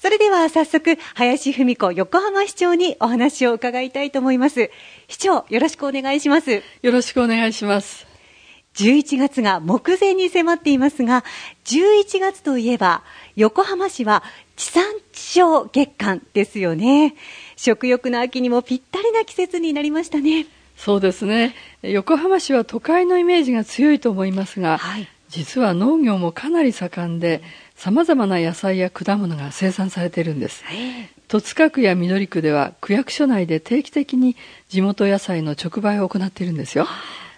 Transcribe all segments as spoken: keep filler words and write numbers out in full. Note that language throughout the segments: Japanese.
それでは早速、林芙美子横浜市長にお話を伺いたいと思います。市長、よろしくお願いします。よろしくお願いします。じゅういちがつが目前に迫っていますが、じゅういちがつといえば、横浜市は地産地消月間ですよね。食欲の秋にもぴったりな季節になりましたね。そうですね。横浜市は都会のイメージが強いと思いますが、はい、実は農業もかなり盛んで、さまざまな野菜や果物が生産されているんです。戸塚区や緑区では区役所内で定期的に地元野菜の直売を行っているんですよ。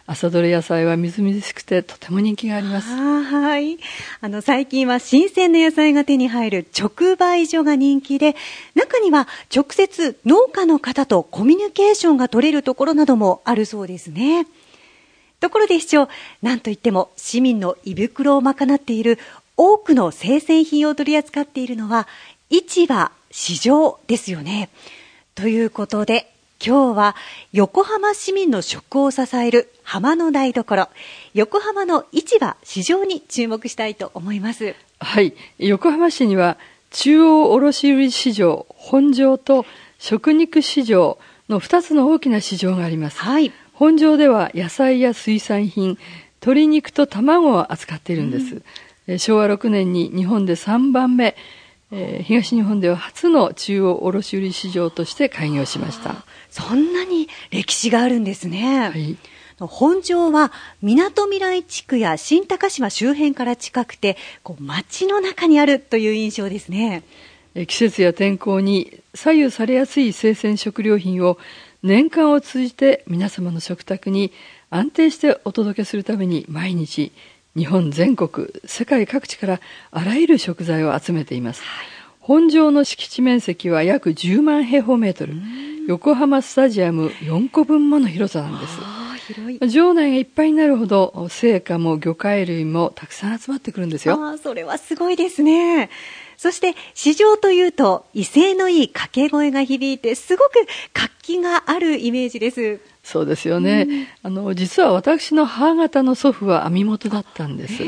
朝どれ野菜はみずみずしくてとても人気があります。あ、はい、あの最近は新鮮な野菜が手に入る直売所が人気で、中には直接農家の方とコミュニケーションが取れるところなどもあるそうですね。ところで市長、なんといっても市民の胃袋を賄っている多くの生鮮品を取り扱っているのは市場、市場ですよね。ということで今日は横浜市民の食を支える浜の台所、横浜の市場市場に注目したいと思います。はい、横浜市には中央卸売市場、本場と食肉市場のふたつの大きな市場があります。はい、本場では野菜や水産品、鶏肉と卵を扱っているんです。うん、昭和ろくねんに日本でさんばんめ、えー、東日本では初の中央卸売市場として開業しました。そんなに歴史があるんですね。はい、本庄はみなとみらい地区や新高島周辺から近くて、こう街の中にあるという印象ですね。季節や天候に左右されやすい生鮮食料品を年間を通じて皆様の食卓に安定してお届けするために、毎日日本全国世界各地からあらゆる食材を集めています。はい、本庄の敷地面積は約じゅうまんへいほうメートル、横浜スタジアムよんこぶんもの広さなんです。広い。場内がいっぱいになるほど青果も魚介類もたくさん集まってくるんですよ。あ、それはすごいですね。そして市場というと威勢のいい掛け声が響いて、すごく活気があるイメージです。そうですよね。うん、あの実は私の母方の祖父は網元だったんです。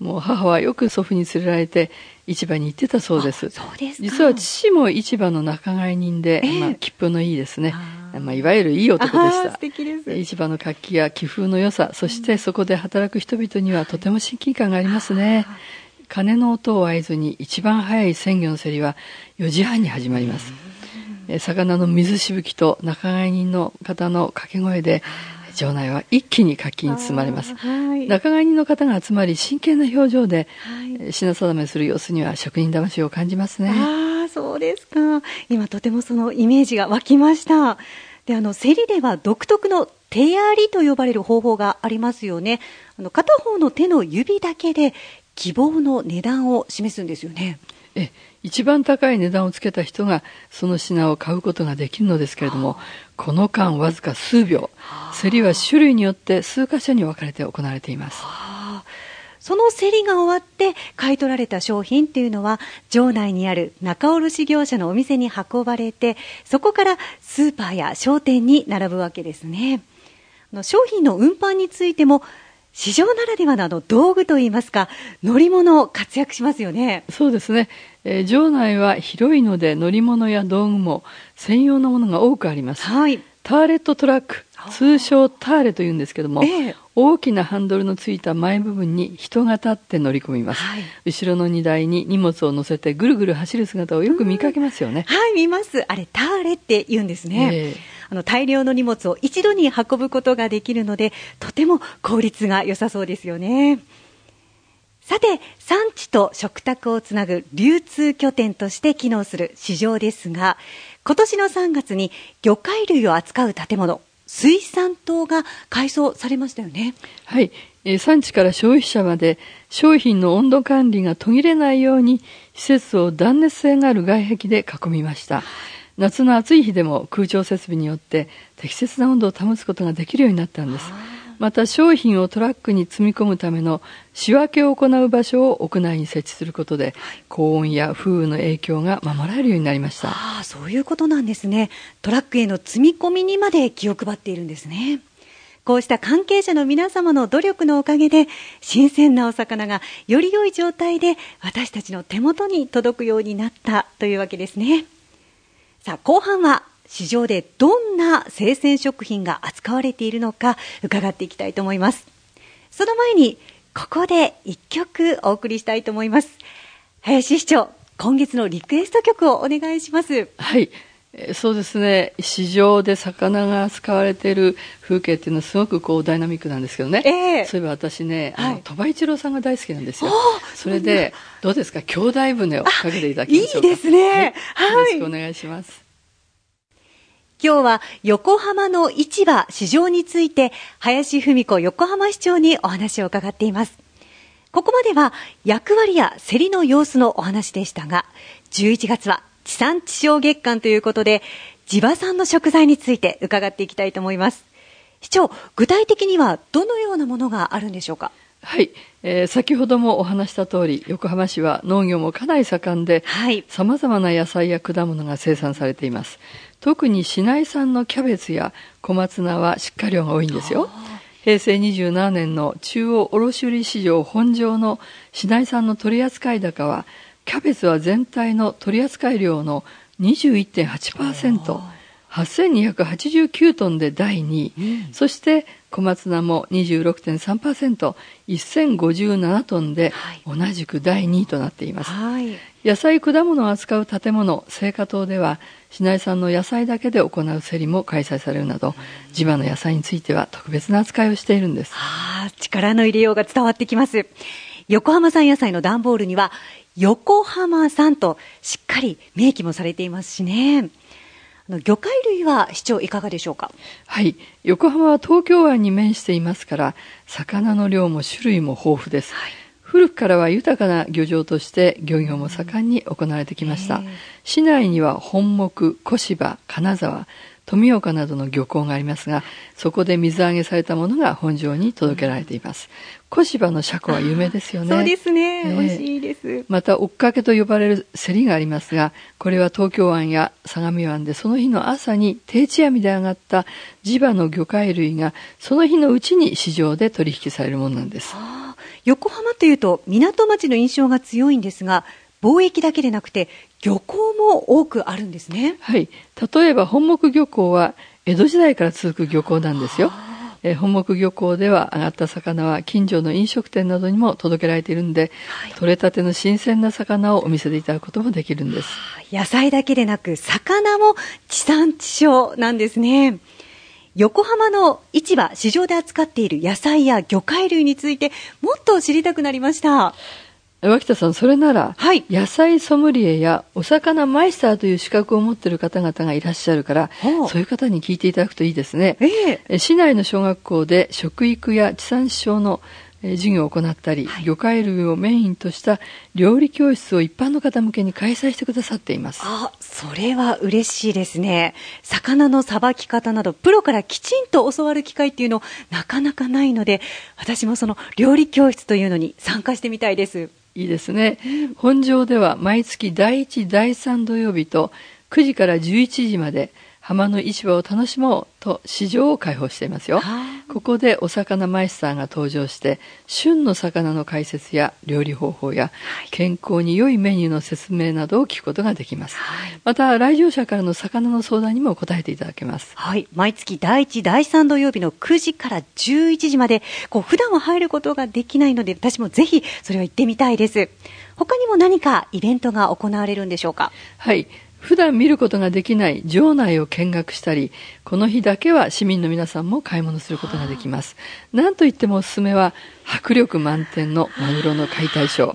もう母はよく祖父に連れられて市場に行ってたそうです。そうですか。実は父も市場の仲買人で、えーまあ、切符のいいですね、あ、まあ、いわゆるいい男でした。素敵です。市場の活気や気風の良さ、そしてそこで働く人々にはとても親近感がありますね。はい、鐘の音を合図に一番早い鮮魚の競りはよじはんに始まります。え魚の水しぶきと仲買人の方の掛け声で場内は一気に活気に包まれます。はい、仲買人の方が集まり、真剣な表情で、はい、品定めする様子には職人魂を感じますね。ああ、そうですか。今とてもそのイメージが湧きました。で、あの競りでは独特の手やりと呼ばれる方法がありますよね。あの片方の手の指だけで希望の値段を示すんですよね。え一番高い値段をつけた人がその品を買うことができるのですけれども、この間わずか数秒、競りは種類によって数箇所に分かれて行われています。その競りが終わって買い取られた商品というのは、場内にある仲卸業者のお店に運ばれて、そこからスーパーや商店に並ぶわけですね。商品の運搬についても市場ならではの道具といいますか、乗り物活躍しますよね。そうですね。えー、場内は広いので乗り物や道具も専用のものが多くあります。はい、ターレットトラック、通称ターレというんですけども、えー、大きなハンドルのついた前部分に人が立って乗り込みます。はい、後ろの荷台に荷物を乗せてぐるぐる走る姿をよく見かけますよね。はい、見ます。あれターレって言うんですね。えーあの大量の荷物を一度に運ぶことができるので、とても効率が良さそうですよね。さて、産地と食卓をつなぐ流通拠点として機能する市場ですが、今年のさんがつに魚介類を扱う建物、水産棟が改装されましたよね。はい、えー、産地から消費者まで商品の温度管理が途切れないように、施設を断熱性がある外壁で囲みました。夏の暑い日でも空調設備によって適切な温度を保つことができるようになったんです。また商品をトラックに積み込むための仕分けを行う場所を屋内に設置することで、高温や風雨の影響が守られるようになりました。ああ、そういうことなんですね。トラックへの積み込みにまで気を配っているんですね。こうした関係者の皆様の努力のおかげで、新鮮なお魚がより良い状態で私たちの手元に届くようになったというわけですね。さあ、後半は市場でどんな生鮮食品が扱われているのか伺っていきたいと思います。その前にここで一曲お送りしたいと思います。林市長、今月のリクエスト曲をお願いします。はい、えー、そうですね。市場で魚が扱われている風景っていうのはすごくこうダイナミックなんですけどね、えー、そういえば私ね、あの、はい、鳥羽一郎さんが大好きなんですよ。それでどうですか、兄弟船をかけていただきましょうか。いいですね、はい、よろしくお願いします。今日は横浜の市場市場について林文子横浜市長にお話を伺っています。ここまでは役割や競りの様子のお話でしたが、じゅういちがつは地産地消月間ということで地場産の食材について伺っていきたいと思います。市長、具体的にはどのようなものがあるんでしょうか。はい、えー、先ほどもお話した通り、横浜市は農業もかなり盛んで、はい、様々な野菜や果物が生産されています。特に市内産のキャベツや小松菜は出荷量が多いんですよ。へいせいにじゅうななねんの中央卸売市場本場の市内産の取扱高は、キャベツは全体の取扱量の にじゅういってんはちパーセント、はっせんにひゃくはちじゅうきゅうトンでだいにい、うん、そして小松菜も にじゅうろくてんさんパーセント、せんごじゅうななトンで同じくだいにいとなっています、はい、野菜果物を扱う建物青果棟では市内産の野菜だけで行う競りも開催されるなど、地場の野菜については特別な扱いをしているんです。あ、力の入れようが伝わってきます。横浜産野菜の段ボールには横浜産としっかり明記もされていますしね。魚介類は市長いかがでしょうか。はい、横浜は東京湾に面していますから魚の量も種類も豊富です、はい、古くからは豊かな漁場として漁業も盛んに行われてきました、うん、市内には本牧、小柴、金沢、富岡などの漁港がありますが、そこで水揚げされたものが本場に届けられています、うん、小柴のシャコは有名ですよね。そうですね、えー、美味しいです。また追っかけと呼ばれる競りがありますが、これは東京湾や相模湾でその日の朝に定置網で上がった地場の魚介類がその日のうちに市場で取引されるものなんです。あ、横浜というと港町の印象が強いんですが、貿易だけでなくて漁港も多くあるんですね。はい、例えば本牧漁港は江戸時代から続く漁港なんですよ。え本牧漁港では上がった魚は近所の飲食店などにも届けられているんで、はい、取れたての新鮮な魚をお店でいただくこともできるんです。野菜だけでなく魚も地産地消なんですね。横浜の市場市場で扱っている野菜や魚介類についてもっと知りたくなりました。脇田さん、それなら、はい、野菜ソムリエやお魚マイスターという資格を持っている方々がいらっしゃるから、そういう方に聞いていただくといいですね、えー、市内の小学校で食育や地産地消の授業を行ったり、はい、魚介類をメインとした料理教室を一般の方向けに開催してくださっています。あ、それは嬉しいですね。魚のさばき方などプロからきちんと教わる機会っていうのなかなかないので、私もその料理教室というのに参加してみたいです。いいですね。本場では毎月だいいち、だいさん土曜日とくじからじゅういちじまで浜の市場を楽しもうと市場を開放していますよ。ここでお魚マイスターが登場して旬の魚の解説や料理方法や健康に良いメニューの説明などを聞くことができます。また来場者からの魚の相談にも答えていただけます、はい、毎月だいいち、だいさん土曜日のくじからじゅういちじまで、こう普段は入ることができないので私もぜひそれは行ってみたいです。他にも何かイベントが行われるんでしょうか。はい、普段見ることができない場内を見学したり、この日だけは市民の皆さんも買い物することができます。なんといってもおすすめは迫力満点のマグロの解体ショー、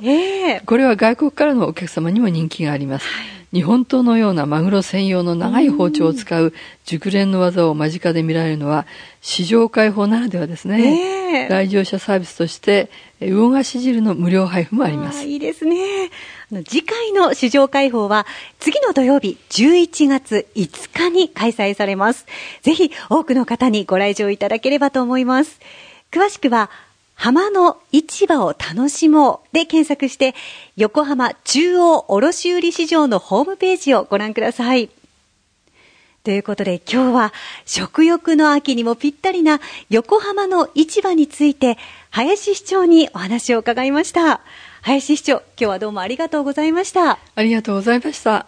えー、これは外国からのお客様にも人気があります、はい、日本刀のようなマグロ専用の長い包丁を使う熟練の技を間近で見られるのは市場開放ならではですね、えー、来場者サービスとして魚菓子汁の無料配布もあります。いいですね。あの次回の市場開放は次の土曜日じゅういちがついつかに開催されます。ぜひ多くの方にご来場いただければと思います。詳しくは浜の市場を楽しもうで検索して横浜中央卸売市場のホームページをご覧ください。ということで、今日は食欲の秋にもぴったりな横浜の市場について林市長にお話を伺いました。林市長、今日はどうもありがとうございました。ありがとうございました。